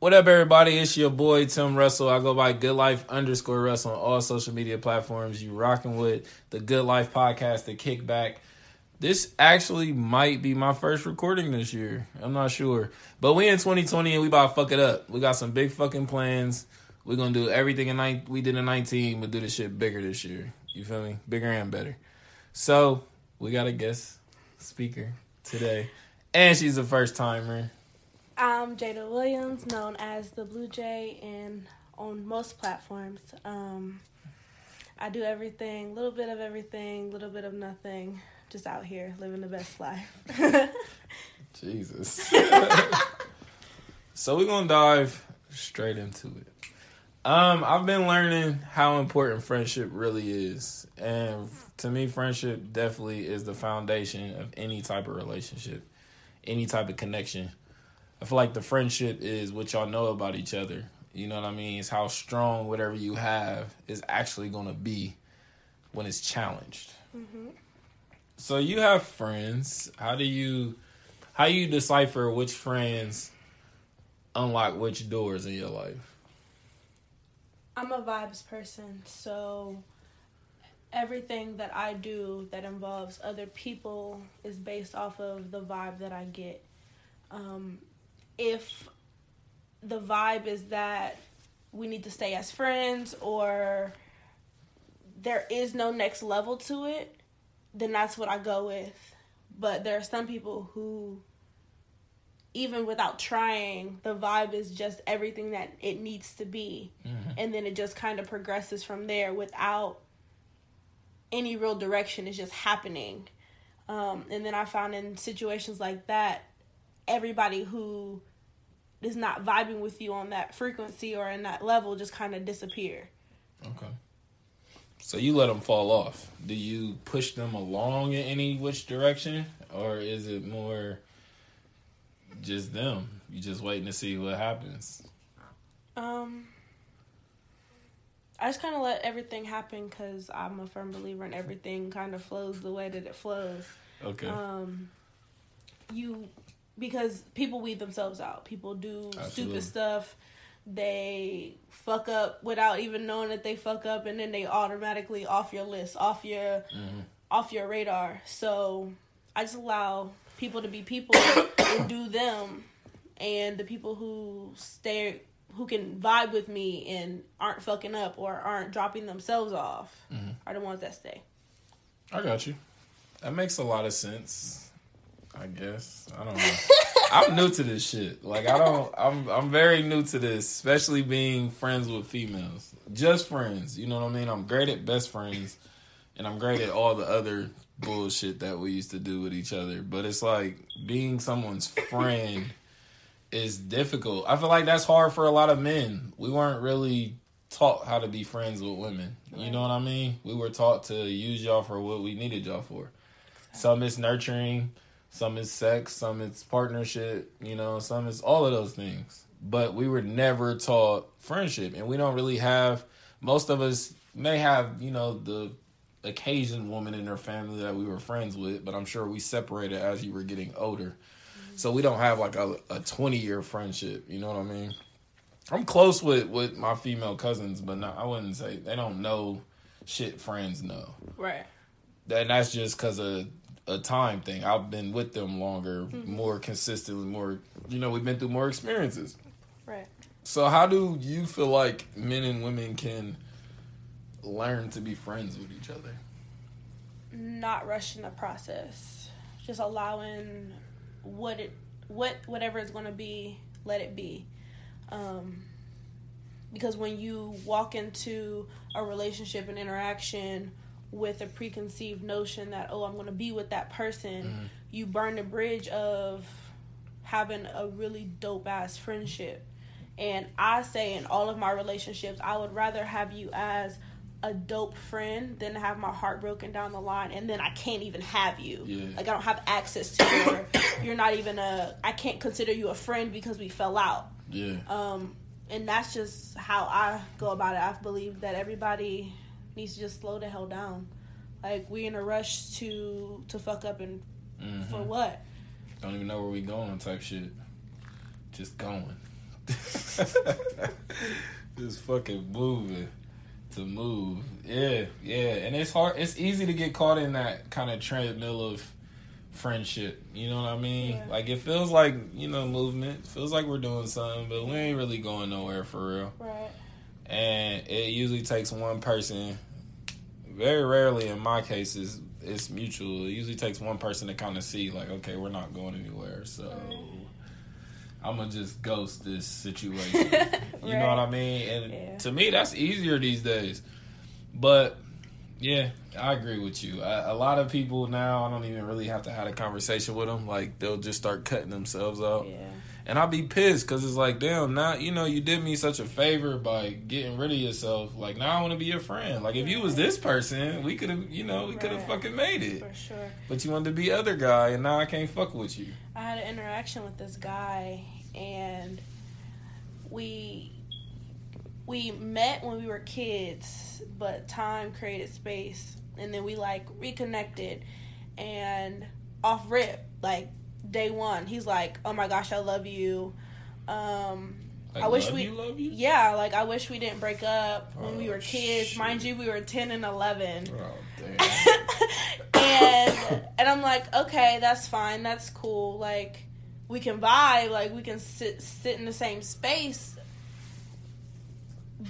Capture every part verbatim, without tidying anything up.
What up, everybody? It's your boy, Tim Russell. I go by Good Life underscore Russell on all social media platforms. You rocking with the Good Life podcast, the Kickback. This actually might be my first recording this year. I'm not sure. But we in twenty twenty and we about to fuck it up. We got some big fucking plans. We're going to do everything in nine- we did in nineteen. We'll do this shit bigger this year. You feel me? Bigger and better. So we got a guest speaker today. And she's a first-timer. I'm Jada Williams, known as the Blue Jay, and on most platforms. Um, I do everything, a little bit of everything, a little bit of nothing, just out here living the best life. Jesus. So we're going to dive straight into it. Um, I've been learning how important friendship really is. And to me, friendship definitely is the foundation of any type of relationship, any type of connection. I feel like the friendship is what y'all know about each other. You know what I mean? It's how strong whatever you have is actually going to be when it's challenged. Mm-hmm. So you have friends. How do you, how you decipher which friends unlock which doors in your life? I'm a vibes person, so everything that I do that involves other people is based off of the vibe that I get. Um... If the vibe is that we need to stay as friends or there is no next level to it, then that's what I go with. But there are some people who, even without trying, the vibe is just everything that it needs to be. Mm-hmm. And then it just kind of progresses from there without any real direction. It's just happening. Um, and then I found in situations like that, everybody who is not vibing with you on that frequency or in that level just kind of disappear. Okay. So you let them fall off. Do you push them along in any which direction? Or is it more just them? You just waiting to see what happens? Um, I just kind of let everything happen because I'm a firm believer in everything kind of flows the way that it flows. Okay. Um, you... Because people weed themselves out. People do Absolutely. Stupid stuff. They fuck up without even knowing that they fuck up, and then they automatically off your list, off your mm-hmm. off your radar. So I just allow people to be people and do them, and the people who stay, who can vibe with me and aren't fucking up or aren't dropping themselves off mm-hmm. are the ones that stay. I got you. That makes a lot of sense. I guess. I don't know. I'm new to this shit. Like, I don't... I'm I'm very new to this, especially being friends with females. Just friends. You know what I mean? I'm great at best friends, and I'm great at all the other bullshit that we used to do with each other. But it's like, being someone's friend is difficult. I feel like that's hard for a lot of men. We weren't really taught how to be friends with women. You know what I mean? We were taught to use y'all for what we needed y'all for. Some is nurturing... Some is sex, some it's partnership, you know, some is all of those things. But we were never taught friendship, and we don't really have, most of us may have, you know, the occasion woman in their family that we were friends with, but I'm sure we separated as you were getting older. Mm-hmm. So we don't have like a, a twenty-year friendship, you know what I mean? I'm close with, with my female cousins, but not, I wouldn't say, they don't know shit friends know. Right. And that's just because of... a time thing. I've been with them longer, mm-hmm. more consistently, more, you know, we've been through more experiences. Right. So how do you feel like men and women can learn to be friends with each other? Not rushing the process. Just allowing what it, what, whatever it's going to be, let it be. Um, because when you walk into a relationship and interaction with a preconceived notion that, oh, I'm going to be with that person, mm-hmm. you burn the bridge of having a really dope-ass friendship. And I say in all of my relationships, I would rather have you as a dope friend than have my heart broken down the line, and then I can't even have you. Yeah. Like, I don't have access to you, or you're not even a... I can't consider you a friend because we fell out. Yeah. Um, and that's just how I go about it. I believe that everybody... needs to just slow the hell down. Like, we in a rush to to fuck up and mm-hmm. for what? Don't even know where we going type shit. Just going. Just fucking moving to move. Yeah, yeah. And it's hard. It's easy to get caught in that kind of treadmill of friendship. You know what I mean? Yeah. Like, it feels like, you know, movement. It feels like we're doing something, but we ain't really going nowhere for real. Right. And it usually takes one person. Very rarely, in my case, is it's mutual. It usually takes one person to kind of see, like, okay, we're not going anywhere, so right. I'm gonna just ghost this situation. You right. know what I mean? And yeah. to me, that's easier these days. But yeah, I agree with you. I, a lot of people now, I don't even really have to have a conversation with them. Like, they'll just start cutting themselves out. Yeah. And I'll be pissed because it's like, damn, now, you know, you did me such a favor by getting rid of yourself. Like, now I want to be your friend. Like, if you was this person, we could have, you know, we right. could have fucking made it. For sure. But you wanted to be other guy, and now I can't fuck with you. I had an interaction with this guy, and we we met when we were kids, but time created space. And then we, like, reconnected. And off rip, like, day one, he's like, "Oh my gosh, I love you. Um, I, I wish love we, you, love you? yeah, like I wish we didn't break up when oh, we were kids. Shit. Mind you, we were ten and eleven. Oh, damn. and and I'm like, okay, that's fine, that's cool. Like, we can vibe, like we can sit sit in the same space.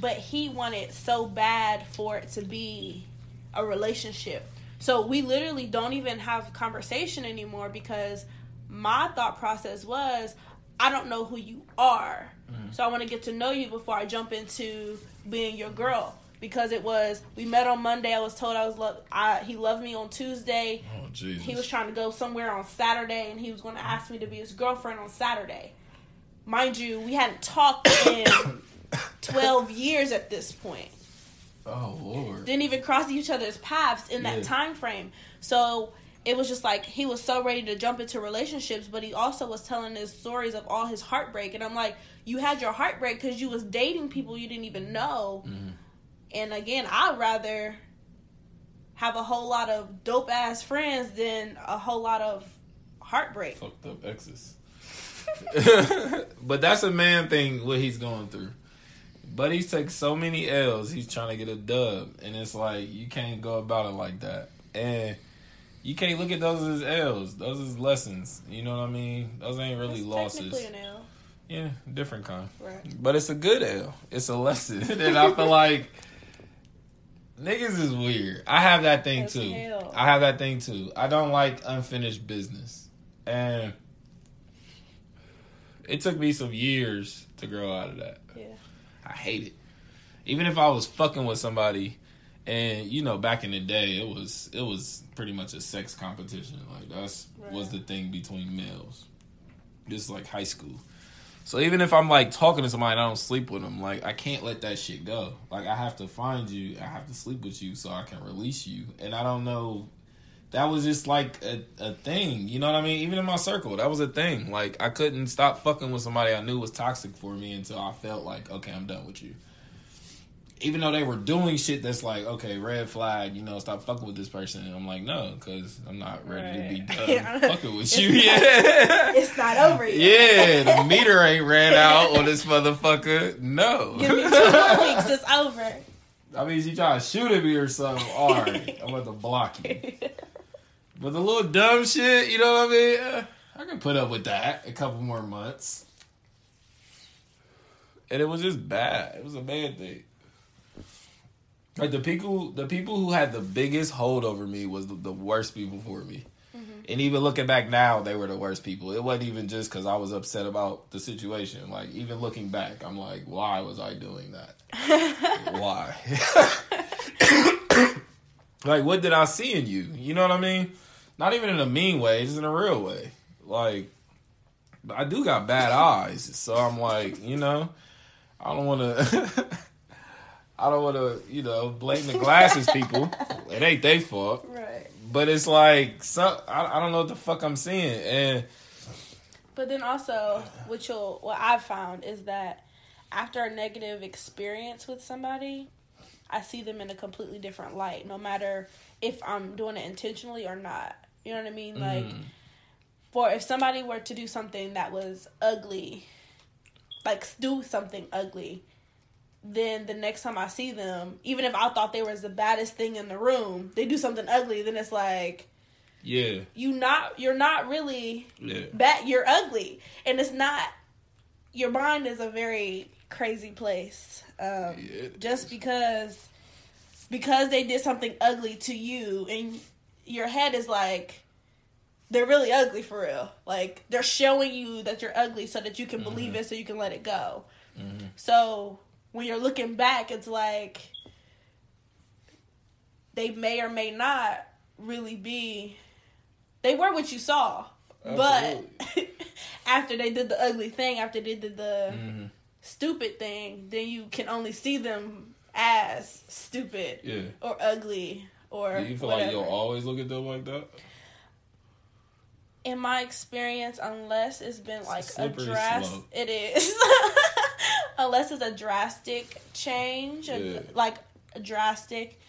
But he wanted so bad for it to be a relationship, so we literally don't even have conversation anymore because." My thought process was, I don't know who you are. Mm. So I want to get to know you before I jump into being your girl. Because it was, we met on Monday. I was told I was lo- I, he loved me on Tuesday. Oh, Jesus. He was trying to go somewhere on Saturday, and he was going to ask me to be his girlfriend on Saturday. Mind you, we hadn't talked in twelve years at this point. Oh, Lord. Didn't even cross each other's paths in yeah. that time frame. So... it was just like he was so ready to jump into relationships, but he also was telling his stories of all his heartbreak. And I'm like, you had your heartbreak because you was dating people you didn't even know. Mm-hmm. And again, I'd rather have a whole lot of dope-ass friends than a whole lot of heartbreak. Fucked up exes. But that's a man thing, what he's going through. But he took so many L's. He's trying to get a dub. And it's like, you can't go about it like that. And... you can't look at those as L's. Those is lessons. You know what I mean? Those ain't really That's losses. Technically an L. Yeah, different kind. Right. But it's a good L. It's a lesson. And I feel like niggas is weird. I have that thing That's too. Hell. I have that thing too. I don't like unfinished business. And it took me some years to grow out of that. Yeah. I hate it. Even if I was fucking with somebody. And, you know, back in the day, it was it was pretty much a sex competition. Like, that's right. was the thing between males. This is like high school. So even if I'm, like, talking to somebody and I don't sleep with them, like, I can't let that shit go. Like, I have to find you. I have to sleep with you so I can release you. And I don't know. That was just, like, a, a thing. You know what I mean? Even in my circle, that was a thing. Like, I couldn't stop fucking with somebody I knew was toxic for me until I felt like, okay, I'm done with you. Even though they were doing shit that's like, okay, red flag, you know, stop fucking with this person. And I'm like, no, because I'm not ready right. to be done yeah. fucking with it's you not, yet. It's not over yet. Yeah, the meter ain't ran out on this motherfucker. No. Give me two more weeks, it's over. I mean, you try to shoot at me or something, all right, I'm about to block you. But the little dumb shit, you know what I mean? Uh, I can put up with that a couple more months. And it was just bad. It was a bad thing. Like, the people the people who had the biggest hold over me was the, the worst people for me. Mm-hmm. And even looking back now, they were the worst people. It wasn't even just because I was upset about the situation. Like, even looking back, I'm like, why was I doing that? Why? Like, what did I see in you? You know what I mean? Not even in a mean way, just in a real way. Like, I do got bad eyes. So I'm like, you know, I don't want to... I don't want to, you know, blame the glasses people. It ain't their fault. Right. But it's like, some, I, I don't know what the fuck I'm seeing. And But then also, what, you'll, what I've found is that after a negative experience with somebody, I see them in a completely different light, no matter if I'm doing it intentionally or not. You know what I mean? Mm. Like, for if somebody were to do something that was ugly like, do something ugly, then the next time I see them, even if I thought they was the baddest thing in the room, they do something ugly, then it's like, yeah, you not, you're not really yeah. bad, you're ugly. And it's not, your mind is a very crazy place. Um, yeah, just is. because, because they did something ugly to you, and your head is like, they're really ugly for real. Like, they're showing you that you're ugly so that you can mm-hmm. believe it, so you can let it go. Mm-hmm. So when you're looking back, it's like they may or may not really be, they were what you saw. Absolutely. But after they did the ugly thing, after they did the mm-hmm. stupid thing, then you can only see them as stupid yeah. or ugly or whatever. Do you feel whatever. like you'll always look at them like that? In my experience, unless it's been like it's a, a drastic, it is. Unless it's a drastic change, yeah. like a drastic,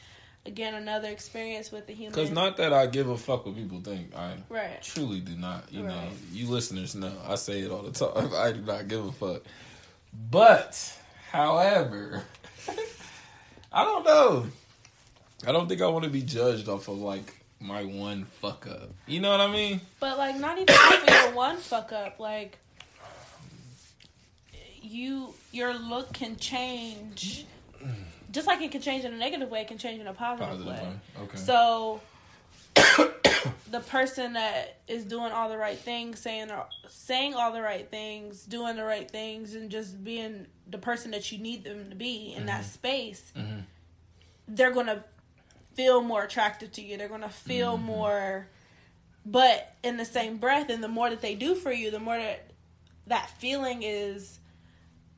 again, another experience with the human. Because not that I give a fuck what people think. I right. truly do not. You right. know, you listeners know. I say it all the time. I do not give a fuck. But, however, I don't know. I don't think I want to be judged off of like my one fuck up. You know what I mean? But like, not even off your one fuck up. Like, you, your look can change. Just like it can change in a negative way, it can change in a positive, positive way. way. Okay. So, the person that is doing all the right things, saying saying all the right things, doing the right things, and just being the person that you need them to be in mm-hmm. that space, mm-hmm. they're gonna feel more attractive to you. They're gonna feel mm-hmm. more, but in the same breath, and the more that they do for you, the more that that feeling is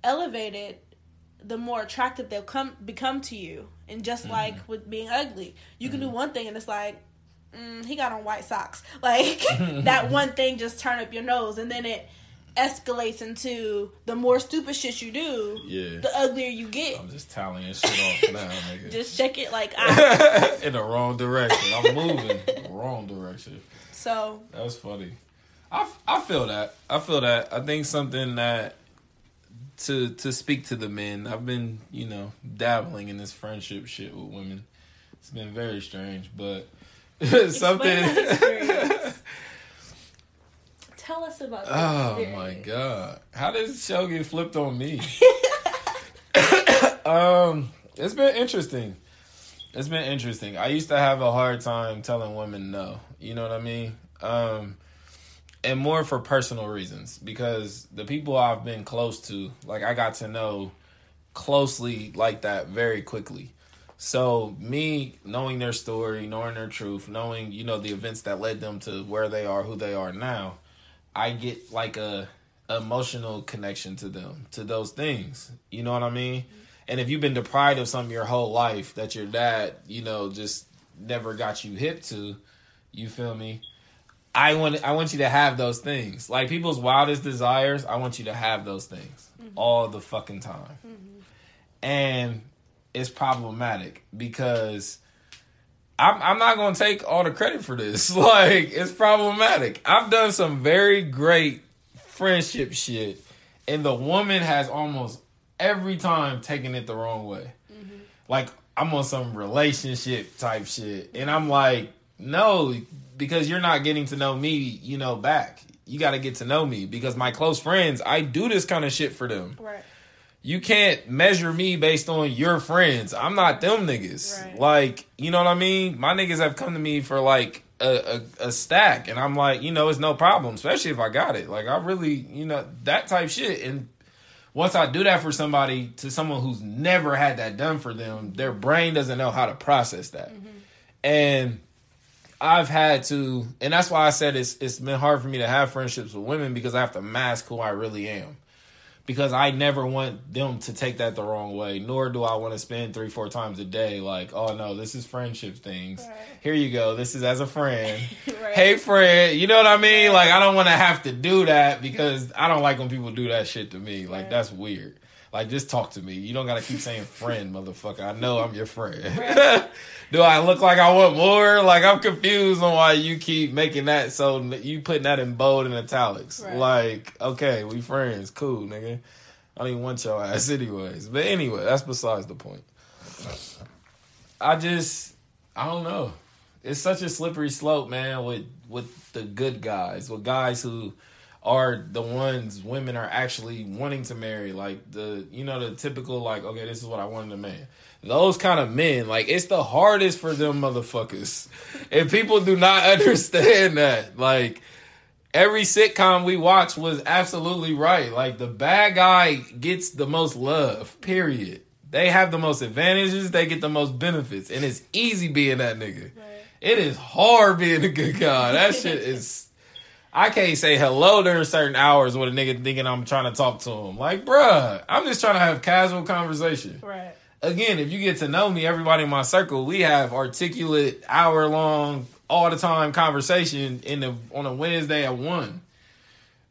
elevated, the more attractive they'll come become to you. And just mm-hmm. like with being ugly, you mm-hmm. can do one thing and it's like, mm, he got on white socks. Like, that one thing just turn up your nose, and then it escalates into the more stupid shit you do, yeah. the uglier you get. I'm just tallying shit off now, nigga. Just check it like I in the wrong direction. I'm moving the wrong direction. So that's funny. I, I feel that. I feel that. I think something that to to speak to the men. I've been, you know, dabbling in this friendship shit with women. It's been very strange, but something. Tell us about that Oh, experience. My God. How did this show get flipped on me? um, It's been interesting. It's been interesting. I used to have a hard time telling women no. You know what I mean? Um, and more for personal reasons. Because the people I've been close to, like, I got to know closely like that very quickly. So me knowing their story, knowing their truth, knowing, you know, the events that led them to where they are, who they are now, I get like a emotional connection to them, to those things. You know what I mean? Mm-hmm. And if you've been deprived of something your whole life that your dad, you know, just never got you hip to, you feel me? I want I want you to have those things. Like, people's wildest desires, I want you to have those things mm-hmm. all the fucking time. Mm-hmm. And it's problematic because I'm, I'm not going to take all the credit for this. Like, it's problematic. I've done some very great friendship shit, and the woman has almost every time taken it the wrong way. Mm-hmm. Like, I'm on some relationship type shit, and I'm like, no, because you're not getting to know me, you know, back. You got to get to know me, because my close friends, I do this kind of shit for them. Right. You can't measure me based on your friends. I'm not them niggas. Right. Like, you know what I mean? My niggas have come to me for, like, a, a, a stack. And I'm like, you know, it's no problem, especially if I got it. Like, I really, you know, that type shit. And once I do that for somebody, to someone who's never had that done for them, their brain doesn't know how to process that. Mm-hmm. And I've had to, and that's why I said it's it's been hard for me to have friendships with women, because I have to mask who I really am. Because I never want them to take that the wrong way, nor do I want to spend three, four times a day like, oh, no, this is friendship things. Right. Here you go. This is as a friend. Right. Hey, friend. You know what I mean? Right. Like, I don't want to have to do that, because I don't like when people do that shit to me. Like, right. that's weird. Like, just talk to me. You don't got to keep saying friend, motherfucker. I know I'm your friend. Right. Do I look like I want more? Like, I'm confused on why you keep making that. So you putting that in bold and italics. Right. Like, okay, we friends. Cool, nigga. I don't even want your ass anyways. But anyway, that's besides the point. I just, I don't know. It's such a slippery slope, man, with with the good guys, with guys who are the ones women are actually wanting to marry. Like, the, you know, the typical, like, okay, this is what I wanted in a man. Those kind of men, like, it's the hardest for them motherfuckers. And people do not understand that. Like, every sitcom we watched was absolutely right. Like, the bad guy gets the most love, period. They have the most advantages. They get the most benefits. And it's easy being that nigga. Right. It is hard being a good guy. That shit is... I can't say hello during certain hours with a nigga thinking I'm trying to talk to him. Like, bruh, I'm just trying to have casual conversation. Right. Again, if you get to know me, everybody in my circle, we have articulate, hour-long, all-the-time conversation in the, on a Wednesday at one.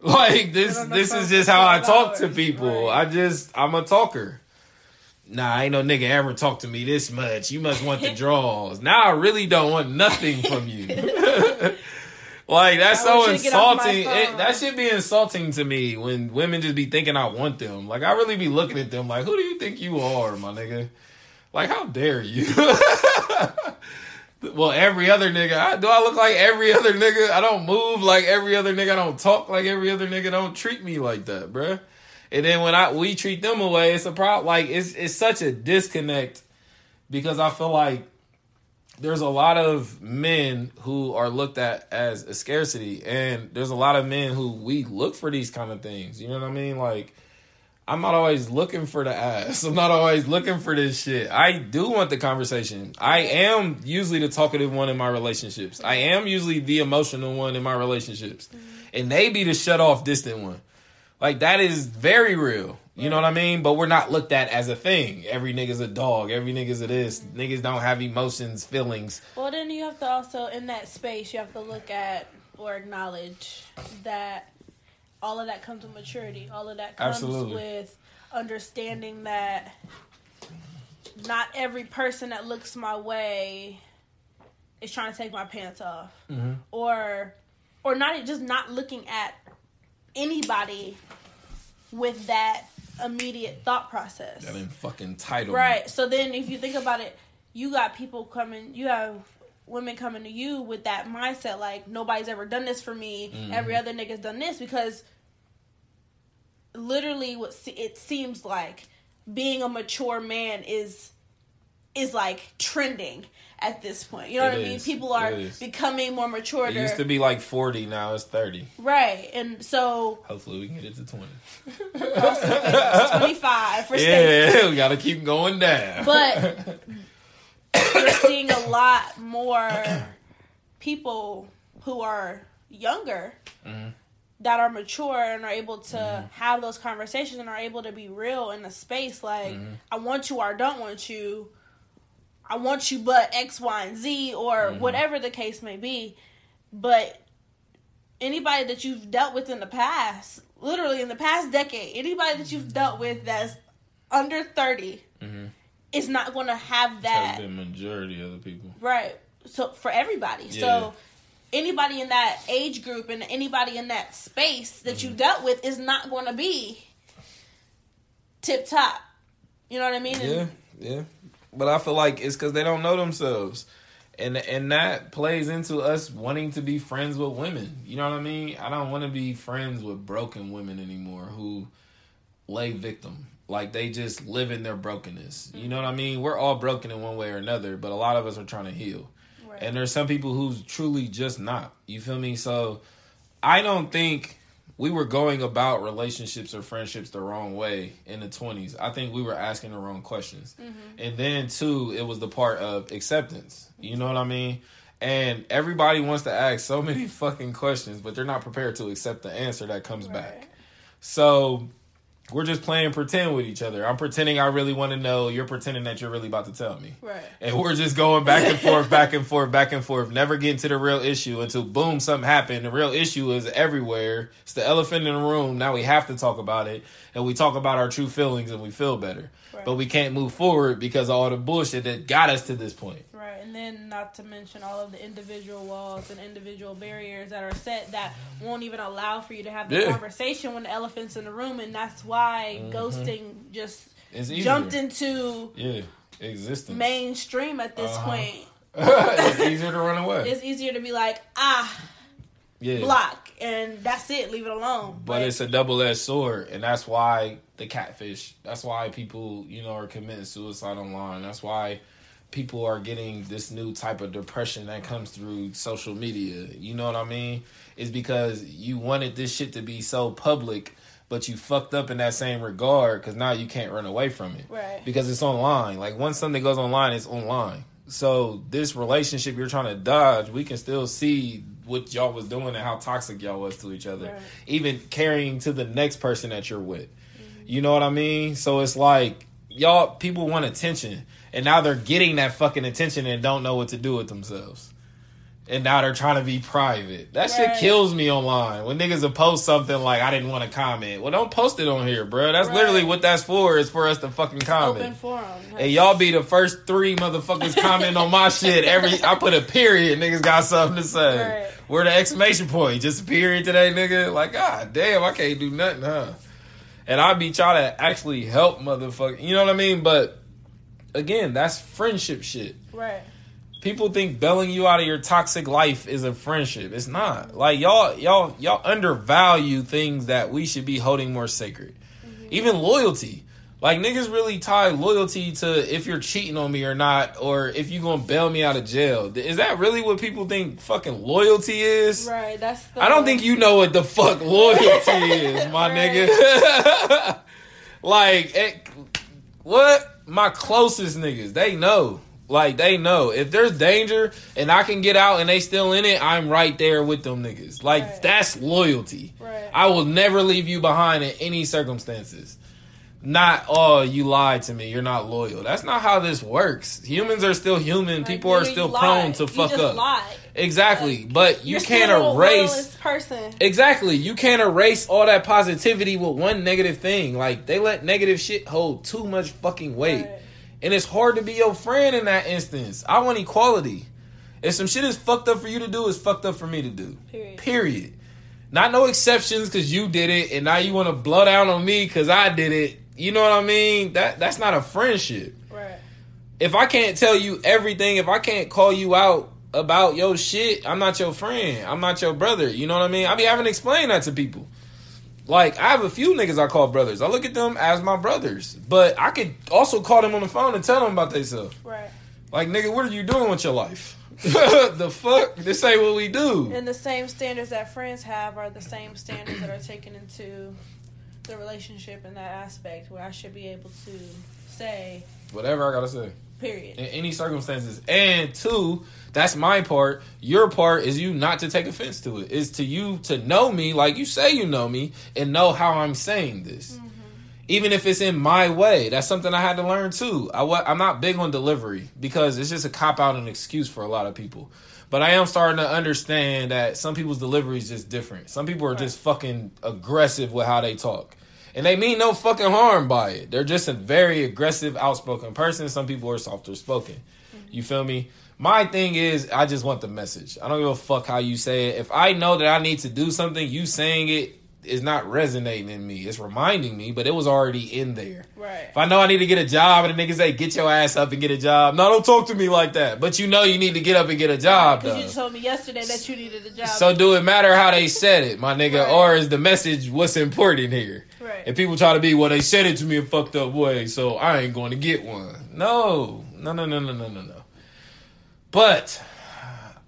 Like, this this is just how I talk to people. Right. I just, I'm a talker. Nah, ain't no nigga ever talk to me this much. You must want the draws. Now I really don't want nothing from you. Like, that's so insulting. It, that should be insulting to me when women just be thinking I want them. Like, I really be looking at them like, who do you think you are, my nigga? Like, how dare you? Well, every other nigga. I, do I look like every other nigga? I don't move like every other nigga. I don't talk like every other nigga. Don't treat me like that, bruh. And then when I we treat them away, it's a problem. Like, it's it's such a disconnect because I feel like there's a lot of men who are looked at as a scarcity, and there's a lot of men who we look for these kind of things. You know what I mean? Like, I'm not always looking for the ass. I'm not always looking for this shit. I do want the conversation. I am usually the talkative one in my relationships. I am usually the emotional one in my relationships. And they be the shut off distant one. Like, that is very real. You know what I mean? But we're not looked at as a thing. Every nigga's a dog. Every nigga's a this. Niggas don't have emotions, feelings. Well, then you have to also, in that space, you have to look at or acknowledge that all of that comes with maturity. All of that comes Absolutely. With understanding that not every person that looks my way is trying to take my pants off. Mm-hmm. Or, or not just not looking at anybody with that immediate thought process. That ain't fucking title. Right. So then if you think about it, you got people coming, you have women coming to you with that mindset like, nobody's ever done this for me. Mm-hmm. Every other nigga's done this, because literally what it seems like being a mature man is is like trending at this point. You know what I mean? People are becoming more mature. It used to be like forty, now it's thirty. Right. And so hopefully we can get it to twenty. twenty-five for state. Yeah, we gotta keep going down. But we're seeing a lot more people who are younger mm-hmm. that are mature and are able to mm-hmm. have those conversations and are able to be real in a space like mm-hmm. I want you or I don't want you. I want you but X, Y, and Z, or mm-hmm. whatever the case may be. But anybody that you've dealt with in the past, literally in the past decade, anybody that you've dealt with that's under thirty mm-hmm. is not going to have that. That's the majority of the people. Right. So for everybody. Yeah. So anybody in that age group and anybody in that space that mm-hmm. you dealt with is not going to be tip top. You know what I mean? Yeah, and, yeah. But I feel like it's because they don't know themselves. And and that plays into us wanting to be friends with women. You know what I mean? I don't want to be friends with broken women anymore who lay victim. Like, they just live in their brokenness. You know what I mean? We're all broken in one way or another, but a lot of us are trying to heal. Right. And there's some people who's truly just not. You feel me? So I don't think we were going about relationships or friendships the wrong way in the twenties. I think we were asking the wrong questions. Mm-hmm. And then, too, it was the part of acceptance. You know what I mean? And everybody wants to ask so many fucking questions, but they're not prepared to accept the answer that comes right. back. So we're just playing pretend with each other. I'm pretending I really want to know. You're pretending that you're really about to tell me. Right. And we're just going back and forth, back and forth, back and forth, never getting to the real issue until, boom, something happened. The real issue is everywhere. It's the elephant in the room. Now we have to talk about it. And we talk about our true feelings and we feel better. Right. But we can't move forward because of all the bullshit that got us to this point. Right. and then not to mention all of the individual walls and individual barriers that are set that won't even allow for you to have the yeah. conversation when the elephant's in the room, and that's why mm-hmm. ghosting just jumped into yeah existence mainstream at this uh-huh. point. It's easier to run away. It's easier to be like, ah, yeah. block, and that's it, leave it alone. But, but it's a double-edged sword, and that's why the catfish, that's why people, you know, are committing suicide online. That's why people are getting this new type of depression that comes through social media. You know what I mean? It's because you wanted this shit to be so public, but you fucked up in that same regard, because now you can't run away from it. Right. Because it's online. Like, once something goes online, it's online. So this relationship you're trying to dodge, we can still see what y'all was doing and how toxic y'all was to each other, right. even carrying to the next person that you're with. Mm-hmm. You know what I mean? So it's like, y'all, people want attention, and now they're getting that fucking attention and don't know what to do with themselves. And now they're trying to be private. That right. shit kills me online. When niggas will post something like, I didn't want to comment. Well, don't post it on here, bro. That's right. literally what that's for, is for us to fucking it's comment. Open forum. That's... And y'all be the first three motherfuckers commenting on my shit. Every I put a period, niggas got something to say. Right. We're the exclamation point. Just a period today, nigga. Like, God damn, I can't do nothing, huh? And I be trying to actually help motherfuckers. You know what I mean? But, again, that's friendship shit. Right. People think bailing you out of your toxic life is a friendship. It's not. Like, y'all y'all, y'all undervalue things that we should be holding more sacred. Mm-hmm. Even loyalty. Like, niggas really tie loyalty to if you're cheating on me or not, or if you gonna bail me out of jail. Is that really what people think fucking loyalty is? Right, that's the... I don't think you know what the fuck loyalty is, my right. nigga. Like, it, what? My closest niggas, they know. Like, they know. If there's danger and I can get out and they still in it, I'm right there with them niggas. Like, right. that's loyalty. Right. I will never leave you behind in any circumstances. Not, oh, you lied to me. You're not loyal. That's not how this works. Humans are still human. Like, people are still prone to fuck up. Lie. Exactly. Like, but you can't erase... person. Exactly. You can't erase all that positivity with one negative thing. Like, they let negative shit hold too much fucking weight. Right. And it's hard to be your friend in that instance. I want equality. If some shit is fucked up for you to do, it's fucked up for me to do. Period. Period. Not no exceptions because you did it, and now you want to blow down on me because I did it. You know what I mean? That That's not a friendship. Right. If I can't tell you everything, if I can't call you out about your shit, I'm not your friend. I'm not your brother. You know what I mean? I be having to explain that to people. Like, I have a few niggas I call brothers. I look at them as my brothers. But I could also call them on the phone and tell them about themselves. Right. Like, nigga, what are you doing with your life? The fuck? This ain't what we do. And the same standards that friends have are the same standards that are taken into the relationship in that aspect, where I should be able to say... whatever I gotta say. Period. In any circumstances. And two, that's my part. Your part is you not to take offense to it. It's to you to know me like you say you know me and know how I'm saying this. Mm-hmm. Even if it's in my way. That's something I had to learn too. I, I'm not big on delivery because it's just a cop-out and excuse for a lot of people. But I am starting to understand that some people's delivery is just different. Some people are just fucking aggressive with how they talk. And they mean no fucking harm by it. They're just a very aggressive, outspoken person. Some people are softer spoken. Mm-hmm. You feel me? My thing is, I just want the message. I don't give a fuck how you say it. If I know that I need to do something, you saying it is not resonating in me. It's reminding me, but it was already in there. Right. If I know I need to get a job and the niggas say, get your ass up and get a job. No, don't talk to me like that. But you know you need to get up and get a job, though. Because you told me yesterday that you needed a job. So do it matter how they said it, my nigga? Right. Or is the message what's important here? Right. And people try to be, well, they said it to me in a fucked up way, so I ain't going to get one. No. No, no, no, no, no, no, no. But,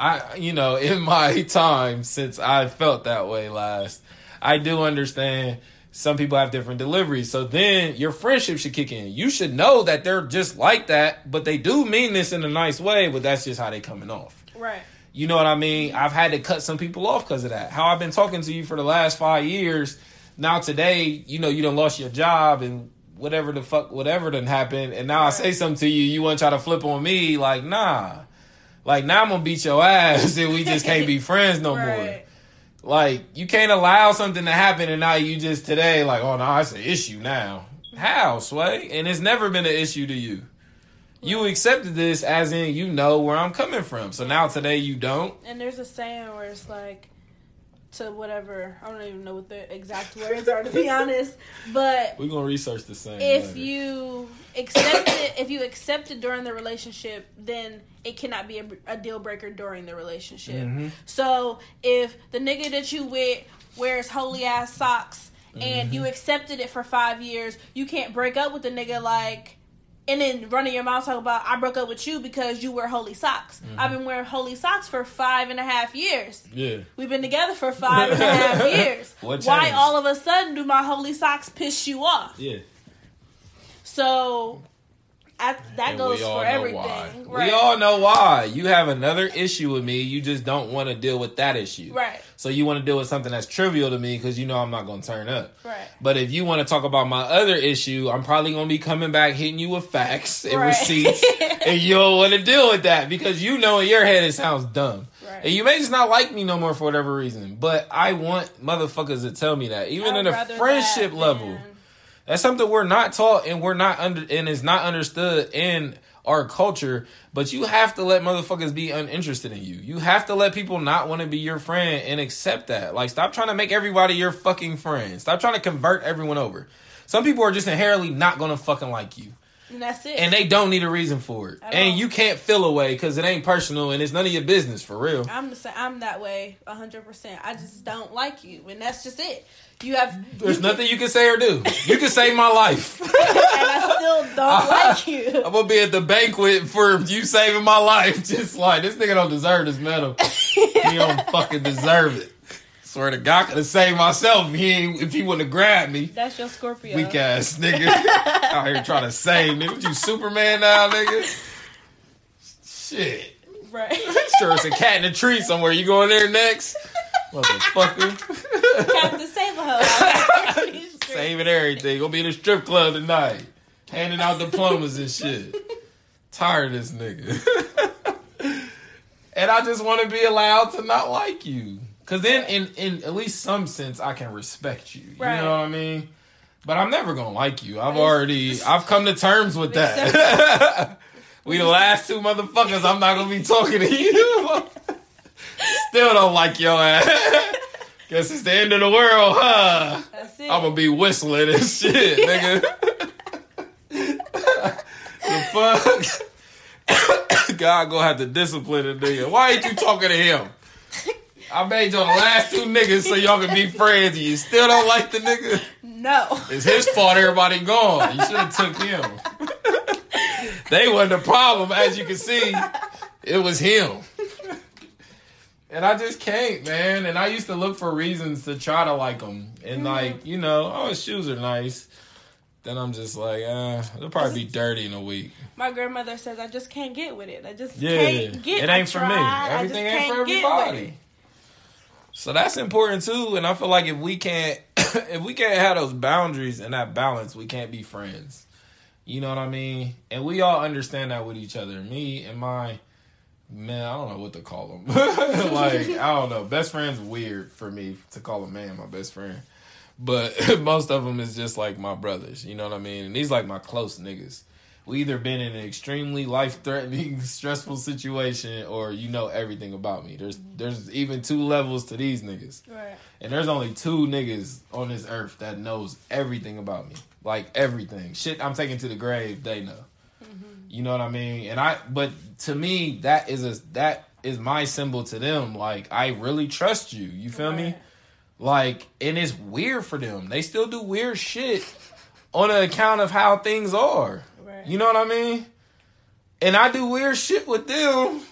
I, you know, in my time since I felt that way last, I do understand some people have different deliveries. So then your friendship should kick in. You should know that they're just like that, but they do mean this in a nice way, but that's just how they coming off. Right. You know what I mean? I've had to cut some people off because of that. How I've been talking to you for the last five years... Now today, you know, you done lost your job and whatever the fuck, whatever done happened. And now right. I say something to you, you want to try to flip on me. Like, nah. Like, now I'm going to beat your ass and we just can't be friends no right. more. Like, you can't allow something to happen and now you just today like, oh, no, nah, it's an issue now. How, Sway? And it's never been an issue to you. You accepted this as in you know where I'm coming from. So now today you don't. And there's a saying where it's like, to whatever, I don't even know what the exact words are, to be honest. But we're gonna research the saying. If later. you accept it, if you accept it during the relationship, then it cannot be a, a deal breaker during the relationship. Mm-hmm. So if the nigga that you with wears holy ass socks and mm-hmm. you accepted it for five years, you can't break up with the nigga like. And then running your mouth talking about, I broke up with you because you wear holy socks. Mm-hmm. I've been wearing holy socks for five and a half years. Yeah. We've been together for five and a half years. Why all of a sudden do my holy socks piss you off? Yeah. So, I, that and goes for everything. Right? We all know why. You have another issue with me. You just don't want to deal with that issue. Right. So, you want to deal with something that's trivial to me because you know I'm not going to turn up. Right. But if you want to talk about my other issue, I'm probably going to be coming back hitting you with facts and right. receipts. And you don't want to deal with that because you know in your head it sounds dumb. Right. And you may just not like me no more for whatever reason. But I want motherfuckers to tell me that. Even in a friendship that, level. Man. That's something we're not taught and we're not under and is not understood in our culture, but you have to let motherfuckers be uninterested in you. You have to let people not want to be your friend and accept that. Like, stop trying to make everybody your fucking friend. Stop trying to convert everyone over. Some people are just inherently not going to fucking like you. And that's it. And they don't need a reason for it. And you can't feel away because it ain't personal and it's none of your business, for real. I'm the same. I'm that way one hundred percent. I just don't like you. And that's just it. You have. There's you nothing can, you can say or do. You can save my life. And I still don't I, like you. I'm going to be at the banquet for you saving my life. Just like, this nigga don't deserve this medal. He don't fucking deserve it. Swear to God, I could have saved myself if he, ain't, if he wouldn't have grabbed me. That's your Scorpio. Weak ass nigga. Out here trying to save me. What you, Superman now, nigga? Shit. Right. Sure, it's a cat in a tree somewhere. You going there next? Motherfucker. Captain Save-A-Ho. Saving everything. Gonna be in a strip club tonight. Handing out diplomas and shit. Tired of this nigga. And I just want to be allowed to not like you. Because then, in, in at least some sense, I can respect you. You right. know what I mean? But I'm never going to like you. I've already, I've come to terms with that. We the last two motherfuckers, I'm not going to be talking to you. Still don't like your ass. Guess it's the end of the world, huh? That's it. I'm going to be whistling and shit, nigga. The fuck? God going to have to discipline a nigga. Why ain't you talking to him? I made y'all the last two niggas so y'all can be friends. You still don't like the nigga? No. It's his fault everybody gone. You should have took him. They wasn't the problem. As you can see, it was him. And I just can't, man. And I used to look for reasons to try to like them. And mm-hmm. like, you know, oh, his shoes are nice. Then I'm just like, uh, they'll probably be dirty in a week. My grandmother says, I just can't get with it. I just yeah, can't get it. It ain't for me. Everything ain't for everybody. So that's important too, and I feel like if we can't, if we can't have those boundaries and that balance, we can't be friends. You know what I mean? And we all understand that with each other. Me and my man, I don't know what to call him. Like I don't know. Best friend's weird for me to call a man my best friend, but most of them is just like my brothers. You know what I mean? And these like my close niggas. We either been in an extremely life-threatening, stressful situation, or you know everything about me. There's there's even two levels to these niggas. Right. And there's only two niggas on this earth that knows everything about me. Like, everything. Shit I'm taking to the grave, they know. Mm-hmm. You know what I mean? And I, but to me, that is a, that is my symbol to them. Like, I really trust you. You feel right. me? Like, and it's weird for them. They still do weird shit on account of how things are. You know what I mean? And I do weird shit with them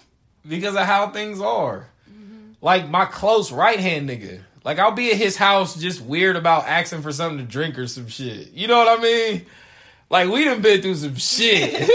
because of how things are. Mm-hmm. Like, my close right-hand nigga. Like, I'll be at his house just weird about asking for something to drink or some shit. You know what I mean? Like, we done been through some shit.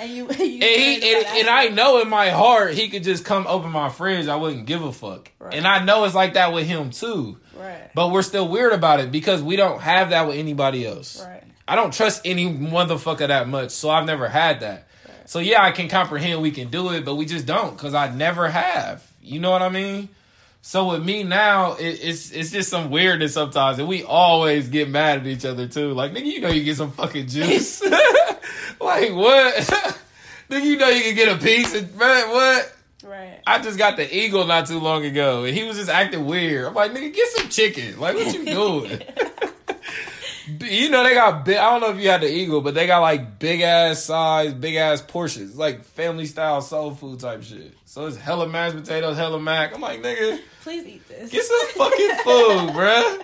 And you, you and, he, and, and I know in my heart he could just come open my fridge. I wouldn't give a fuck. Right. And I know it's like that with him, too. Right. But we're still weird about it because we don't have that with anybody else. Right. I don't trust any motherfucker that much, so I've never had that. Right. So, yeah, I can comprehend we can do it, but we just don't, because I never have. You know what I mean? So, with me now, it, it's it's just some weirdness sometimes, and we always get mad at each other, too. Like, nigga, you know you get some fucking juice. Like, what? Then you know you can get a piece of, man, what? Right. I just got the eagle not too long ago, and he was just acting weird. I'm like, nigga, get some chicken. Like, what you doing? You know, they got big, I don't know if you had the eagle, but they got like big ass size, big ass portions, like family style soul food type shit. So it's hella mashed potatoes, hella mac. I'm like, nigga, please eat this. Get some fucking food, bruh.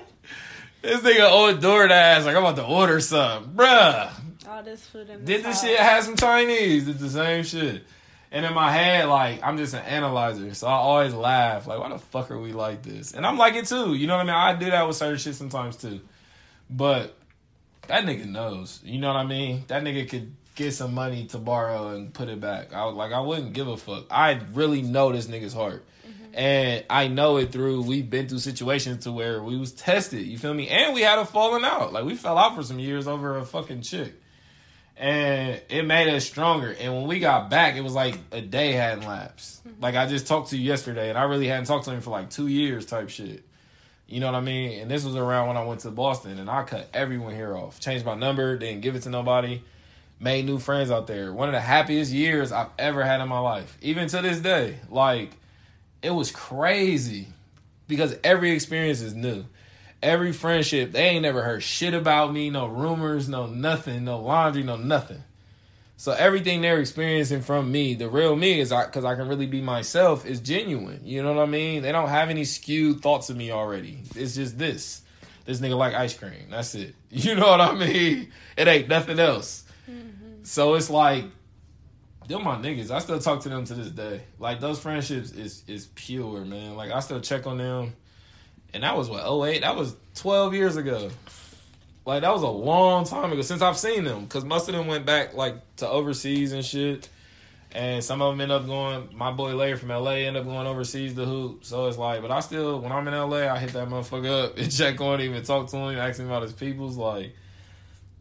This nigga old DoorDash, like, I'm about to order something, bruh. All this food in the Did this house. Shit have some Chinese? It's the same shit. And in my head, like, I'm just an analyzer, so I always laugh. Like, why the fuck are we like this? And I'm like it too. You know what I mean? I do that with certain shit sometimes too. But that nigga knows. You know what I mean? That nigga could get some money to borrow and put it back. I was like, I wouldn't give a fuck. I really know this nigga's heart. Mm-hmm. And I know it through, we've been through situations to where we was tested. You feel me? And we had a falling out. Like, we fell out for some years over a fucking chick. And it made us stronger. And when we got back, it was like a day hadn't lapsed. Mm-hmm. Like, I just talked to you yesterday, and I really hadn't talked to him for like two years type shit. You know what I mean? And this was around when I went to Boston, and I cut everyone here off. Changed my number, didn't give it to nobody. Made new friends out there. One of the happiest years I've ever had in my life. Even to this day. Like, it was crazy. Because every experience is new. Every friendship, they ain't never heard shit about me. No rumors, no nothing, no laundry, no nothing. So everything they're experiencing from me, the real me, is because I, I can really be myself, is genuine. You know what I mean? They don't have any skewed thoughts of me already. It's just this. This nigga like ice cream. That's it. You know what I mean? It ain't nothing else. Mm-hmm. So it's like, they're my niggas. I still talk to them to this day. Like, those friendships is is pure, man. Like, I still check on them. And that was, what, oh eight? That was twelve years ago. Like, that was a long time ago since I've seen them. Because most of them went back, like, to overseas and shit. And some of them end up going, my boy Larry from L A end up going overseas to hoop. So it's like, but I still, when I'm in L A, I hit that motherfucker up and check on him and talk to him, ask him about his peoples. Like,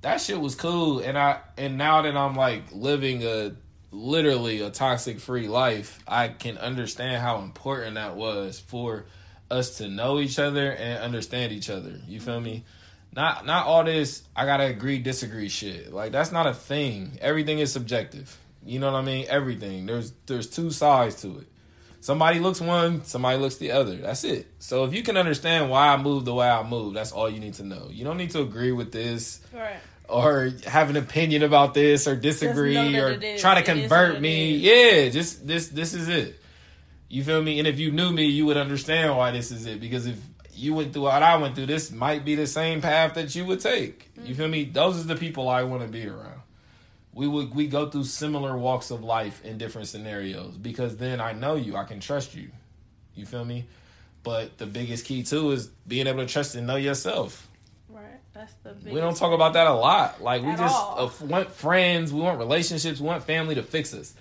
that shit was cool. And I, and now that I'm, like, living a, literally a toxic-free life, I can understand how important that was for us to know each other and understand each other. You feel me? Not not all this, I gotta agree, disagree shit. Like, that's not a thing. Everything is subjective. You know what I mean? Everything. There's there's two sides to it. Somebody looks one, somebody looks the other. That's it. So if you can understand why I move the way I move, that's all you need to know. You don't need to agree with this, right, or have an opinion about this, or disagree, or try to convert me. Yeah, just this this is it. You feel me? And if you knew me, you would understand why this is it. Because if you went through what I went through, this might be the same path that you would take. Mm-hmm. You feel me? Those are the people I want to be around. We would we go through similar walks of life in different scenarios, because then I know you, I can trust you. You feel me? But the biggest key too is being able to trust and know yourself. Right, that's the biggest. We don't talk about that a lot. Like, we just uh, want friends, we want relationships, we want family to fix us.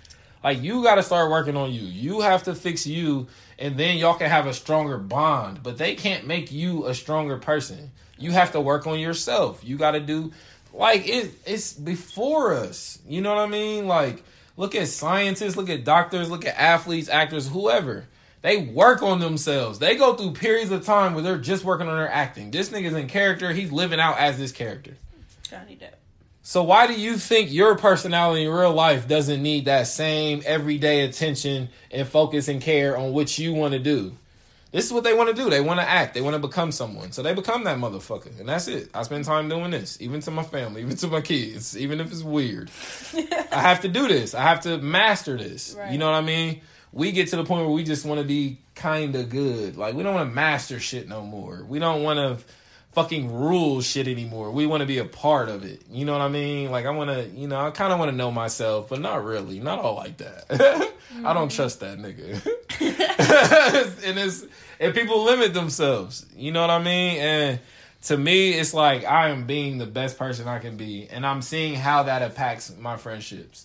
Like, you got to start working on you. You have to fix you, and then y'all can have a stronger bond. But they can't make you a stronger person. You have to work on yourself. You got to do, like, it, it's before us. You know what I mean? Like, look at scientists, look at doctors, look at athletes, actors, whoever. They work on themselves. They go through periods of time where they're just working on their acting. This nigga's in character. He's living out as this character. Johnny Depp. So why do you think your personality in real life doesn't need that same everyday attention and focus and care on what you want to do? This is what they want to do. They want to act. They want to become someone. So they become that motherfucker. And that's it. I spend time doing this, even to my family, even to my kids, even if it's weird. I have to do this. I have to master this. Right. You know what I mean? We get to the point where we just want to be kind of good. Like, we don't want to master shit no more. We don't want to fucking rule shit anymore. We want to be a part of it. You know what I mean? Like, I want to, you know, I kind of want to know myself, but not really. Not all like that. Mm-hmm. I don't trust that nigga. and it's and people limit themselves. You know what I mean? And to me, it's like, I am being the best person I can be, and I'm seeing how that impacts my friendships.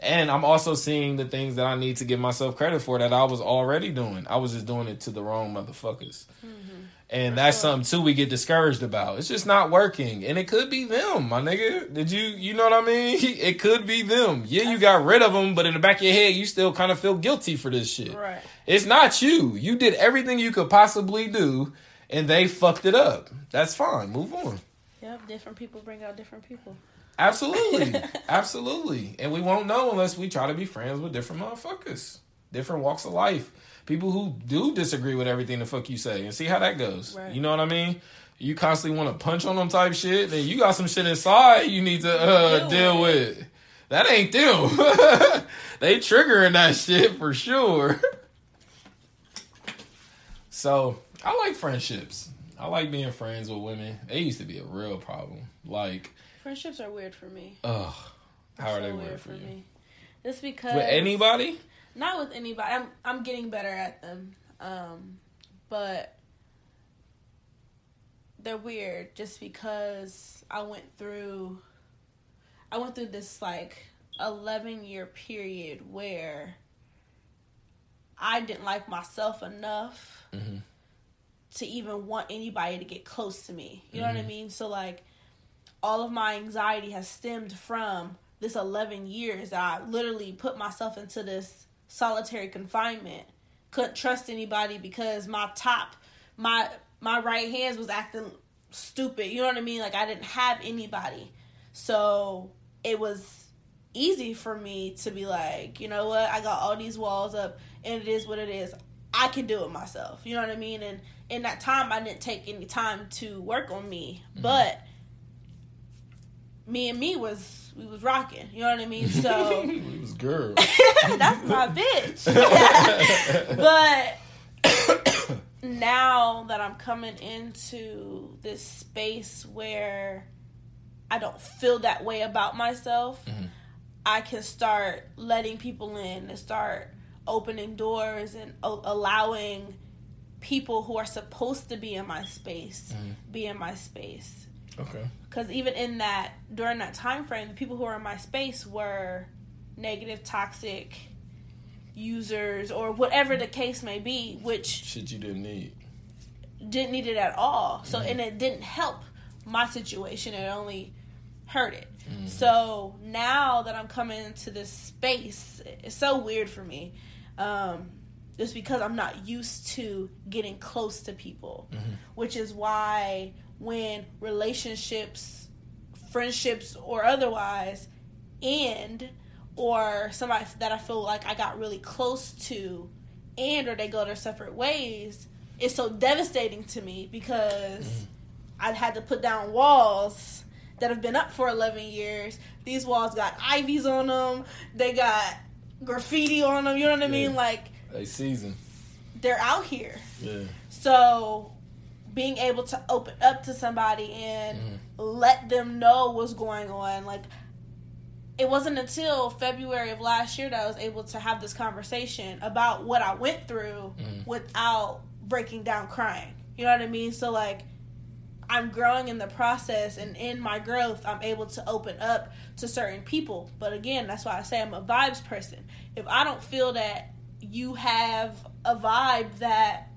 And I'm also seeing the things that I need to give myself credit for that I was already doing. I was just doing it to the wrong motherfuckers. Mm-hmm. And that's something, too, we get discouraged about. It's just not working. And it could be them, my nigga. Did you, you know what I mean? It could be them. Yeah, you got rid of them, but in the back of your head, you still kind of feel guilty for this shit. Right. It's not you. You did everything you could possibly do, and they fucked it up. That's fine. Move on. Yep, different people bring out different people. Absolutely. Absolutely. And we won't know unless we try to be friends with different motherfuckers. Different walks of life. People who do disagree with everything the fuck you say. And see how that goes. Right. You know what I mean? You constantly want to punch on them type shit. Then you got some shit inside you need to uh, deal with. with. That ain't them. They triggering that shit for sure. So, I like friendships. I like being friends with women. It used to be a real problem. Like... Friendships are weird for me. Ugh. How are they weird for you? It's because... With anybody? Not with anybody. I'm I'm getting better at them. Um, but they're weird just because I went through... I went through this, like, eleven-year period where I didn't like myself enough mm-hmm. to even want anybody to get close to me. You know mm-hmm. what I mean? So, like... All of my anxiety has stemmed from this eleven years that I literally put myself into this solitary confinement. Couldn't trust anybody because my top, my my right hands was acting stupid. You know what I mean? Like, I didn't have anybody. So it was easy for me to be like, you know what? I got all these walls up and it is what it is. I can do it myself. You know what I mean? And in that time, I didn't take any time to work on me. Mm-hmm. But... Me and me was, we was rocking, you know what I mean? So, it was girl. That's my bitch. But now that I'm coming into this space where I don't feel that way about myself, mm-hmm. I can start letting people in and start opening doors and o- allowing people who are supposed to be in my space, mm-hmm. be in my space. Okay. Because even in that, during that time frame, the people who were in my space were negative, toxic users or whatever the case may be, which... Shit you didn't need. Didn't need it at all. So, mm-hmm. and it didn't help my situation. It only hurt it. Mm-hmm. So, now that I'm coming into this space, it's so weird for me. Um, it's because I'm not used to getting close to people, mm-hmm. which is why... When relationships, friendships, or otherwise end, or somebody that I feel like I got really close to end, or they go their separate ways, it's so devastating to me because mm. I've had to put down walls that have been up for eleven years. These walls got ivies on them. They got graffiti on them. You know what I yeah. mean? Like, they seasoned. They're out here. Yeah. So... Being able to open up to somebody and mm. let them know what's going on. Like, it wasn't until February of last year that I was able to have this conversation about what I went through mm. without breaking down crying. You know what I mean? So, like, I'm growing in the process, and in my growth, I'm able to open up to certain people. But again, that's why I say I'm a vibes person. If I don't feel that you have a vibe that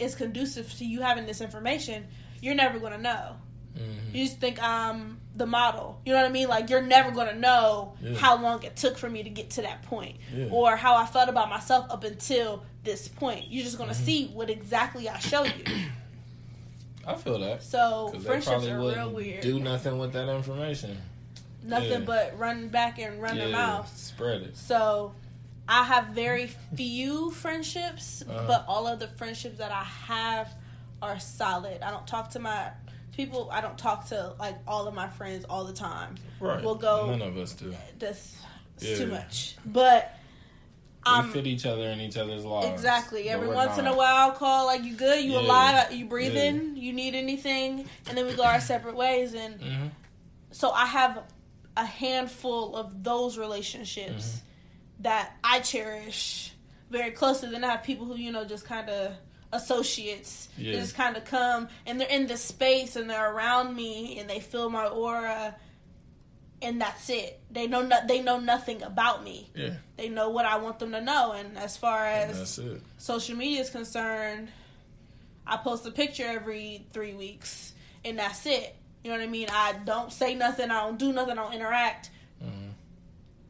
is conducive to you having this information, you're never going to know. Mm-hmm. You just think I'm the model. You know what I mean? Like, you're never going to know yeah. how long it took for me to get to that point yeah. or how I felt about myself up until this point. You're just going to mm-hmm. see what exactly I show you. I feel that. So, friendships are real weird. Do nothing with that information. Nothing yeah. but run back and run yeah. their mouth. Spread it. So... I have very few friendships, uh-huh. but all of the friendships that I have are solid. I don't talk to my people. I don't talk to, like, all of my friends all the time. Right. We'll go. None of us do. That's yeah. too much. But um, we fit each other in each other's lives. Exactly. Every once not. in a while, I'll call, like, you good? You yeah. alive? You breathing? Yeah. You need anything? And then we go our separate ways. And mm-hmm. so I have a handful of those relationships. Mm-hmm. that I cherish very closely. Then I have people who, you know, just kind of associates. Yeah. They just kind of come, and they're in this space, and they're around me, and they feel my aura, and that's it. They know no- They know nothing about me. Yeah. They know what I want them to know, and as far as social media is concerned, I post a picture every three weeks, and that's it. You know what I mean? I don't say nothing. I don't do nothing. I don't interact.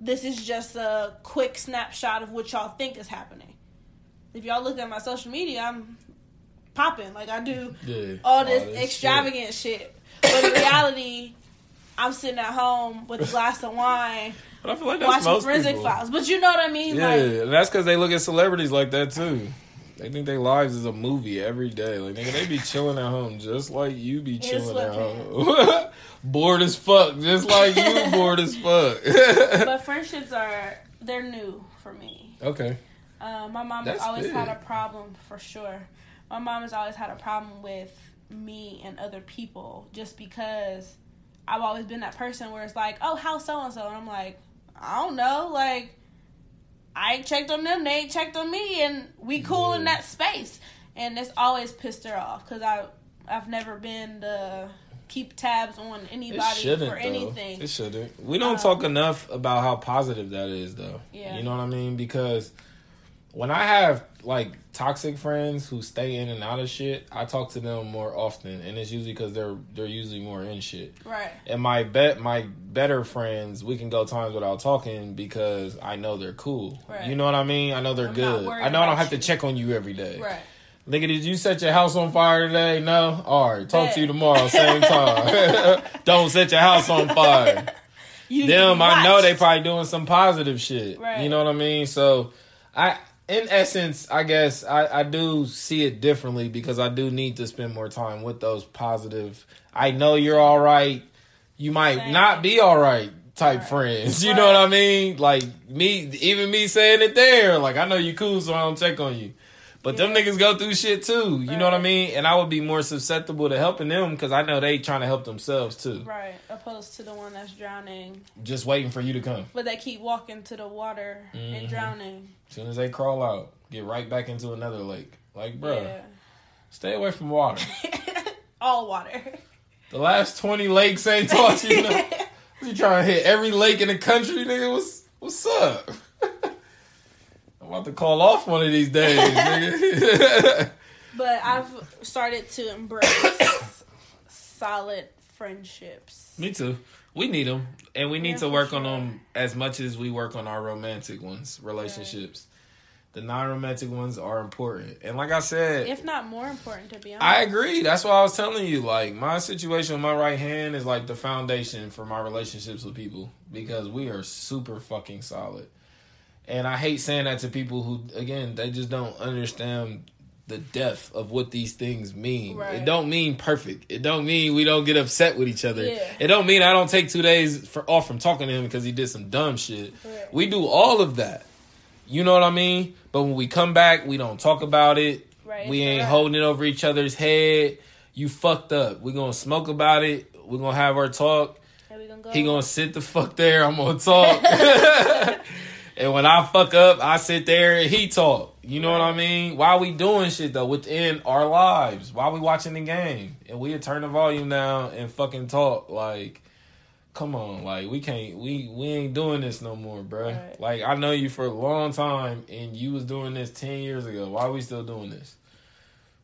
This is just a quick snapshot of what y'all think is happening. If y'all look at my social media, I'm popping. Like, I do yeah, all, this all this extravagant shit. shit. But in reality, I'm sitting at home with a glass of wine. But I feel like that's watching most Forensic people. Files. But you know what I mean? Yeah, like, and that's because they look at celebrities like that too. They think their lives is a movie every day. Like, nigga, they be chilling at home just like you be chilling at home. Bored as fuck. Just like you bored as fuck. But friendships are, they're new for me. Okay. Uh, my mom has always big. had a problem, for sure. My mom has always had a problem with me and other people just because I've always been that person where it's like, oh, how so-and-so? And I'm like, I don't know. Like, I ain't checked on them, they ain't checked on me, and we cool yeah. in that space. And it's always pissed her off because I've never been the keep tabs on anybody or anything. Though. It shouldn't. We don't um, talk enough about how positive that is, though. Yeah. You know what I mean? Because when I have, like, toxic friends who stay in and out of shit, I talk to them more often, and it's usually because they're they're usually more in shit. Right. And my bet my better friends, we can go times without talking because I know they're cool. Right. You know what I mean? I know they're I'm good. I know I don't have you. to check on you every day. Right. Nigga, did you set your house on fire today? No? All right. Talk bet. to you tomorrow, same time. Don't set your house on fire. You them, I know they probably doing some positive shit. Right. You know what I mean? So, I... In essence, I guess I, I do see it differently because I do need to spend more time with those positive, I know you're all right, you might Same. not be all right type all right. friends. You right. know what I mean? Like, me, even me saying it there, like, I know you cool, so I don't check on you. But yeah. them niggas go through shit too, you right. know what I mean? And I would be more susceptible to helping them because I know they trying to help themselves too. Right, opposed to the one that's drowning. Just waiting for you to come. But they keep walking to the water mm-hmm. and drowning. As soon as they crawl out, get right back into another lake. Like, bro, yeah. stay away from water. All water. The last twenty lakes ain't taught you nothing. You trying to hit every lake in the country, nigga? What's, what's up? I'm about to call off one of these days, nigga. But I've started to embrace solid friendships. Me too. We need them, and we need yeah, to work sure. on them as much as we work on our romantic ones, relationships. Right. The non-romantic ones are important. And like I said... If not more important, to be honest. I agree. That's why I was telling you, like, my situation with my right hand is like the foundation for my relationships with people because we are super fucking solid. And I hate saying that to people who, again, they just don't understand the depth of what these things mean. Right. It don't mean perfect. It don't mean we don't get upset with each other. Yeah. It don't mean I don't take two days for, off from talking to him because he did some dumb shit. Right. We do all of that. You know what I mean? But when we come back, we don't talk about it. Right. We ain't right. holding it over each other's head. You fucked up. We're going to smoke about it. We're going to have our talk. Are we gonna go? He going to sit the fuck there. I'm going to talk. And when I fuck up, I sit there and he talk. You know right. what I mean? Why we doing shit, though, within our lives? Why we watching the game? And we turn the volume down and fucking talk. Like, come on. Like, we can't, we, we ain't doing this no more, bro. Right. Like, I know you for a long time, and you was doing this ten years ago. Why are we still doing this?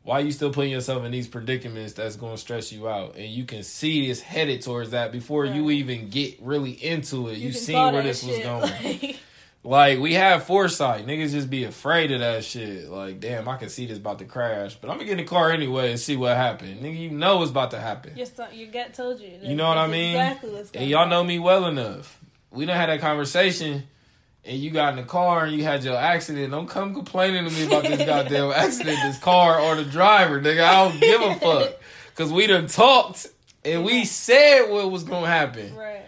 Why are you still putting yourself in these predicaments that's going to stress you out? And you can see it's headed towards that before right. you even get really into it. You, you seen where this shit was going. Like... Like, we have foresight. Niggas just be afraid of that shit. Like, damn, I can see this about to crash, but I'm gonna get in the car anyway and see what happened. Nigga, you know it's about to happen. Your, son, your gut told you. You know what I mean? Exactly what's going on. And y'all know me well enough. We done had that conversation, and you got in the car and you had your accident. Don't come complaining to me about this goddamn accident, this car, or the driver, nigga. I don't give a fuck. Because we done talked, and we said what was gonna happen. Right.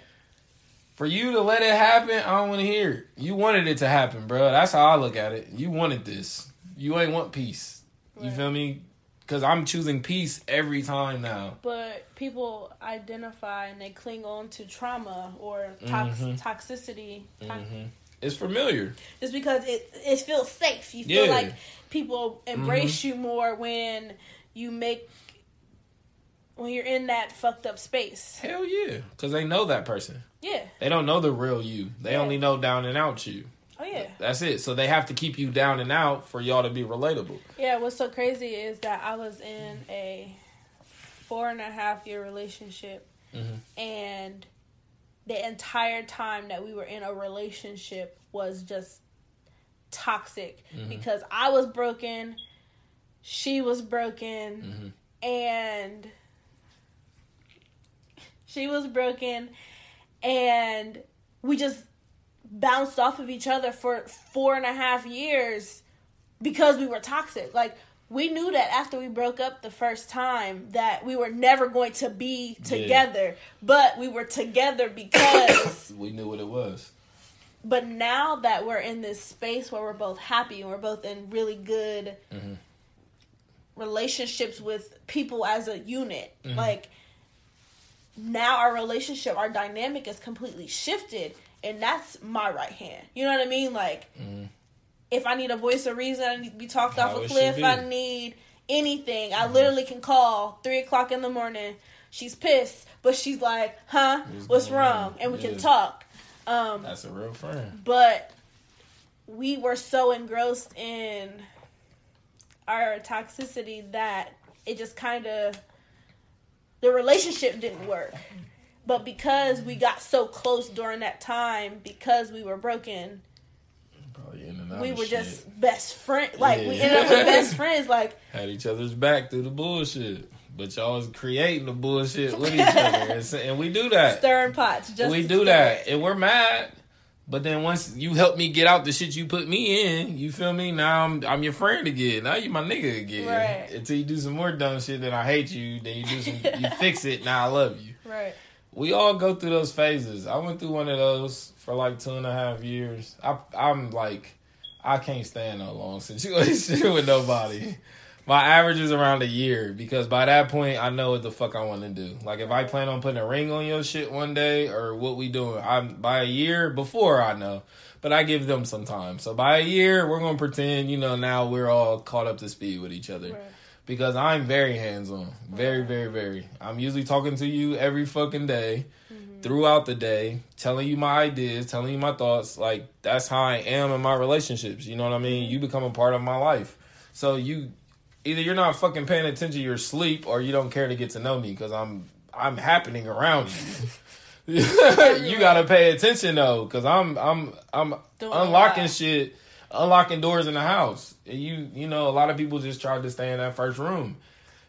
For you to let it happen, I don't want to hear it. You wanted it to happen, bro. That's how I look at it. You wanted this. You ain't want peace. You right. feel me? Because I'm choosing peace every time now. But people identify and they cling on to trauma or tox- mm-hmm. toxicity. To- mm-hmm. It's familiar. It's because it, it feels safe. You feel yeah. like people embrace mm-hmm. you more when you make... When you're in that fucked up space. Hell yeah. Because they know that person. Yeah. They don't know the real you. They yeah. only know down and out you. Oh, yeah. That's it. So they have to keep you down and out for y'all to be relatable. Yeah, what's so crazy is that I was in a four and a half year relationship. Mm-hmm. And the entire time that we were in a relationship was just toxic. Mm-hmm. Because I was broken. She was broken. Mm-hmm. And... She was broken, and we just bounced off of each other for four and a half years because we were toxic. Like, we knew that after we broke up the first time that we were never going to be together, yeah. but we were together because we knew what it was. But now that we're in this space where we're both happy and we're both in really good mm-hmm. relationships with people as a unit, mm-hmm. like, now our relationship, our dynamic is completely shifted, and that's my right hand. You know what I mean? Like, mm-hmm. if I need a voice of reason, I need to be talked How off a cliff, I need anything, mm-hmm. I literally can call three o'clock in the morning. She's pissed, but she's like, huh, what's, what's wrong? On? And we yeah. can talk. Um, That's a real friend. But we were so engrossed in our toxicity that it just kind of, the relationship didn't work. But because we got so close during that time, because we were broken, probably in and out we were shit. just best friends. Like, yeah. we ended up with best friends. Like, had each other's back through the bullshit. But y'all was creating the bullshit with each other. And, and we do that. Stirring pots. Just we do that. It. And we're mad. But then once you help me get out the shit you put me in, you feel me? Now I'm I'm your friend again. Now you my nigga again. Right. Until you do some more dumb shit, then I hate you. Then you do some, you fix it. Now I love you. Right. We all go through those phases. I went through one of those for like two and a half years. I, I'm like, I can't stand no long situation with nobody. My average is around a year, because by that point, I know what the fuck I want to do. Like, if I plan on putting a ring on your shit one day or what we doing, I'm by a year before I know. But I give them some time. So by a year, we're going to pretend, you know, now we're all caught up to speed with each other. Right. Because I'm very hands-on. Very, very, very. I'm usually talking to you every fucking day, mm-hmm. throughout the day, telling you my ideas, telling you my thoughts. Like, that's how I am in my relationships. You know what I mean? You become a part of my life. So you... Either you're not fucking paying attention to your sleep, or you don't care to get to know me, because I'm I'm happening around you. You gotta pay attention though, because I'm I'm I'm don't unlocking lie. shit, unlocking doors in the house. And you you know, a lot of people just tried to stay in that first room,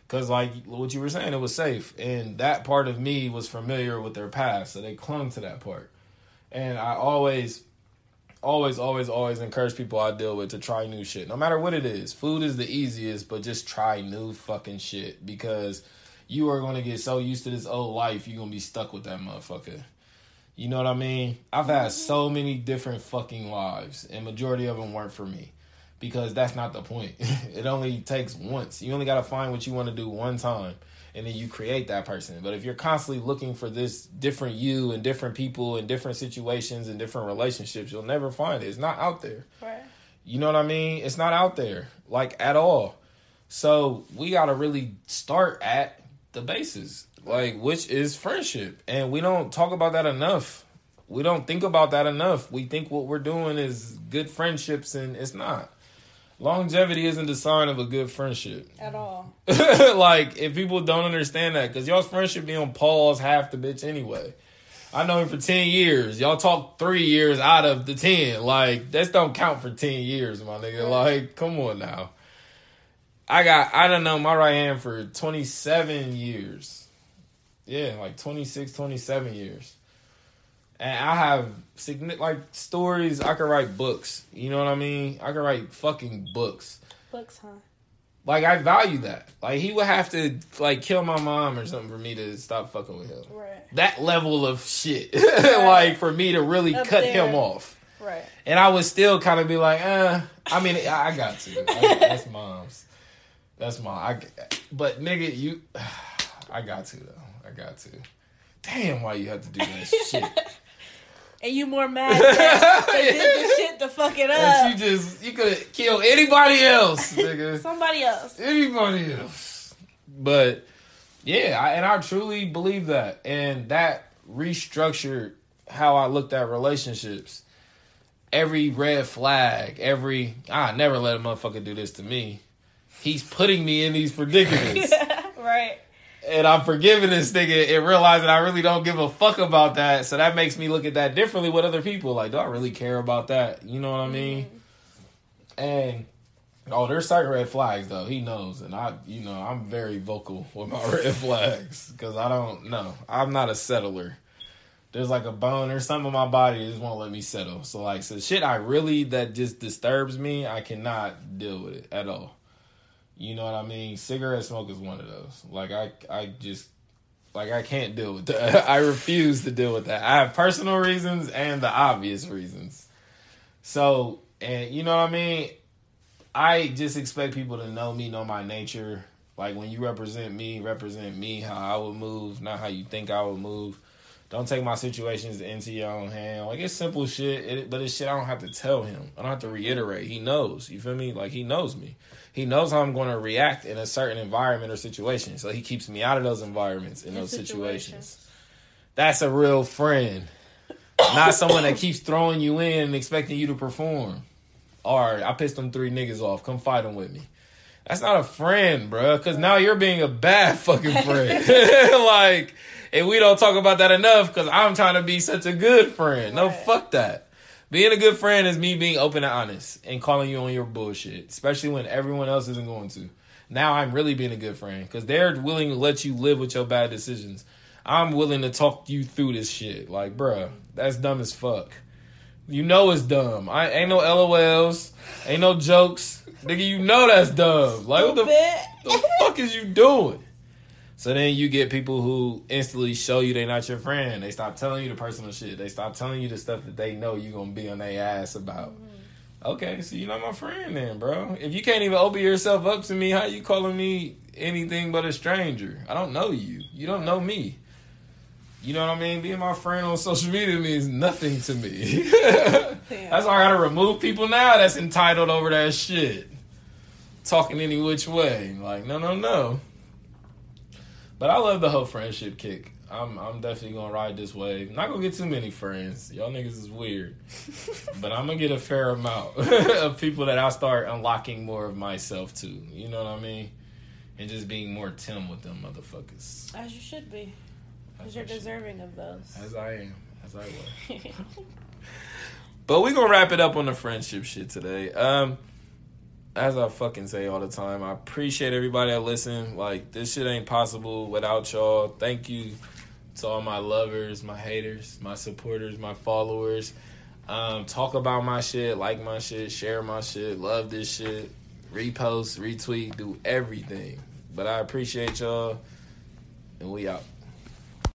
because like what you were saying, it was safe, and that part of me was familiar with their past, so they clung to that part. And I always. Always, always, always encourage people I deal with to try new shit. No matter what it is. Food is the easiest, but just try new fucking shit. Because you are going to get so used to this old life, you're going to be stuck with that motherfucker. You know what I mean? I've had so many different fucking lives, and majority of them weren't for me. Because that's not the point. It only takes once. You only got to find what you want to do one time, and then you create that person. But if you're constantly looking for this different you and different people and different situations and different relationships, you'll never find it. It's not out there. Right. You know what I mean? It's not out there, like, at all. So we got to really start at the basis, like, which is friendship. And we don't talk about that enough. We don't think about that enough. We think what we're doing is good friendships, and it's not. Longevity isn't the sign of a good friendship. At all. Like, if people don't understand that, because y'all's friendship be on pause half the bitch anyway. I know him for ten years. Y'all talk three years out of the ten. Like, that don't count for ten years, my nigga. Like, come on now. I got, I don't know, my right hand for twenty-seven years. Yeah, like twenty-six, twenty-seven years. And I have, like, stories. I can write books. You know what I mean? I can write fucking books. Books, huh? Like, I value that. Like, he would have to, like, kill my mom or something for me to stop fucking with him. Right. That level of shit. Right. Like, for me to really Up cut there. him off. Right. And I would still kind of be like, eh. I mean, I got to. I, that's mom's. That's mom. I, but, nigga, you... I got to, though. I got to. Damn, why you have to do that shit. And you more mad that they did the shit to fuck it up. And you just, you could have killed anybody else, nigga. Somebody else. Anybody else. But, yeah, I, and I truly believe that. And that restructured how I looked at relationships. Every red flag, every, I never let a motherfucker do this to me. He's putting me in these predicaments. Yeah, right. And I'm forgiving this nigga and realizing I really don't give a fuck about that. So that makes me look at that differently with other people. Like, do I really care about that? You know what I mean? Mm-hmm. And Oh, there's certain red flags though. He knows, and I, you know, I'm very vocal with my red flags because I don't know. I'm not a settler. There's like a bone or something in my body that just won't let me settle. So like, so shit, I really that just disturbs me. I cannot deal with it at all. You know what I mean? Cigarette smoke is one of those. Like I, I just. Like, I can't deal with that. I refuse to deal with that. I have personal reasons and the obvious reasons. So, and you know what I mean? I just expect people to know me, know my nature. Like, when you represent me, represent me, how I would move, not how you think I would move. Don't take my situations into your own hand. Like, it's simple shit, it, but it's shit I don't have to tell him. I don't have to reiterate. He knows. You feel me? Like, he knows me. He knows how I'm going to react in a certain environment or situation. So he keeps me out of those environments and those situations. That's a real friend. Not someone that keeps throwing you in and expecting you to perform. All right, I pissed them three niggas off. Come fight them with me. That's not a friend, bro. Because now you're being a bad fucking friend. Like, and we don't talk about that enough because I'm trying to be such a good friend. No, fuck that. Being a good friend is me being open and honest and calling you on your bullshit, especially when everyone else isn't going to. Now I'm really being a good friend because they're willing to let you live with your bad decisions. I'm willing to talk you through this shit. Like, bruh, that's dumb as fuck. You know it's dumb. I ain't no L O Ls. Ain't no jokes. Nigga, you know that's dumb. Like, what the, the fuck is you doing? So then you get people who instantly show you they not your friend. They stop telling you the personal shit. They stop telling you the stuff that they know you're going to be on their ass about. Mm-hmm. Okay, so you're not my friend then, bro. If you can't even open yourself up to me, how you calling me anything but a stranger? I don't know you. You don't know me. You know what I mean? Being my friend on social media means nothing to me. That's why I got to remove people now that's entitled over that shit. Talking any which way. Like, no, no, no. But I love the whole friendship kick. I'm I'm definitely going to ride this wave. Not going to get too many friends. Y'all niggas is weird. But I'm going to get a fair amount of people that I start unlocking more of myself to. You know what I mean? And just being more Tim with them motherfuckers. As you should be. Because you're deserving of those. As I am. As I was. But we're going to wrap it up on the friendship shit today. Um... As I fucking say all the time, I appreciate everybody that listen. Like, this shit ain't possible without y'all. Thank you to all my lovers, my haters, my supporters, my followers. Um, talk about my shit, like my shit, share my shit, love this shit, repost, retweet, do everything. But I appreciate y'all, and we out.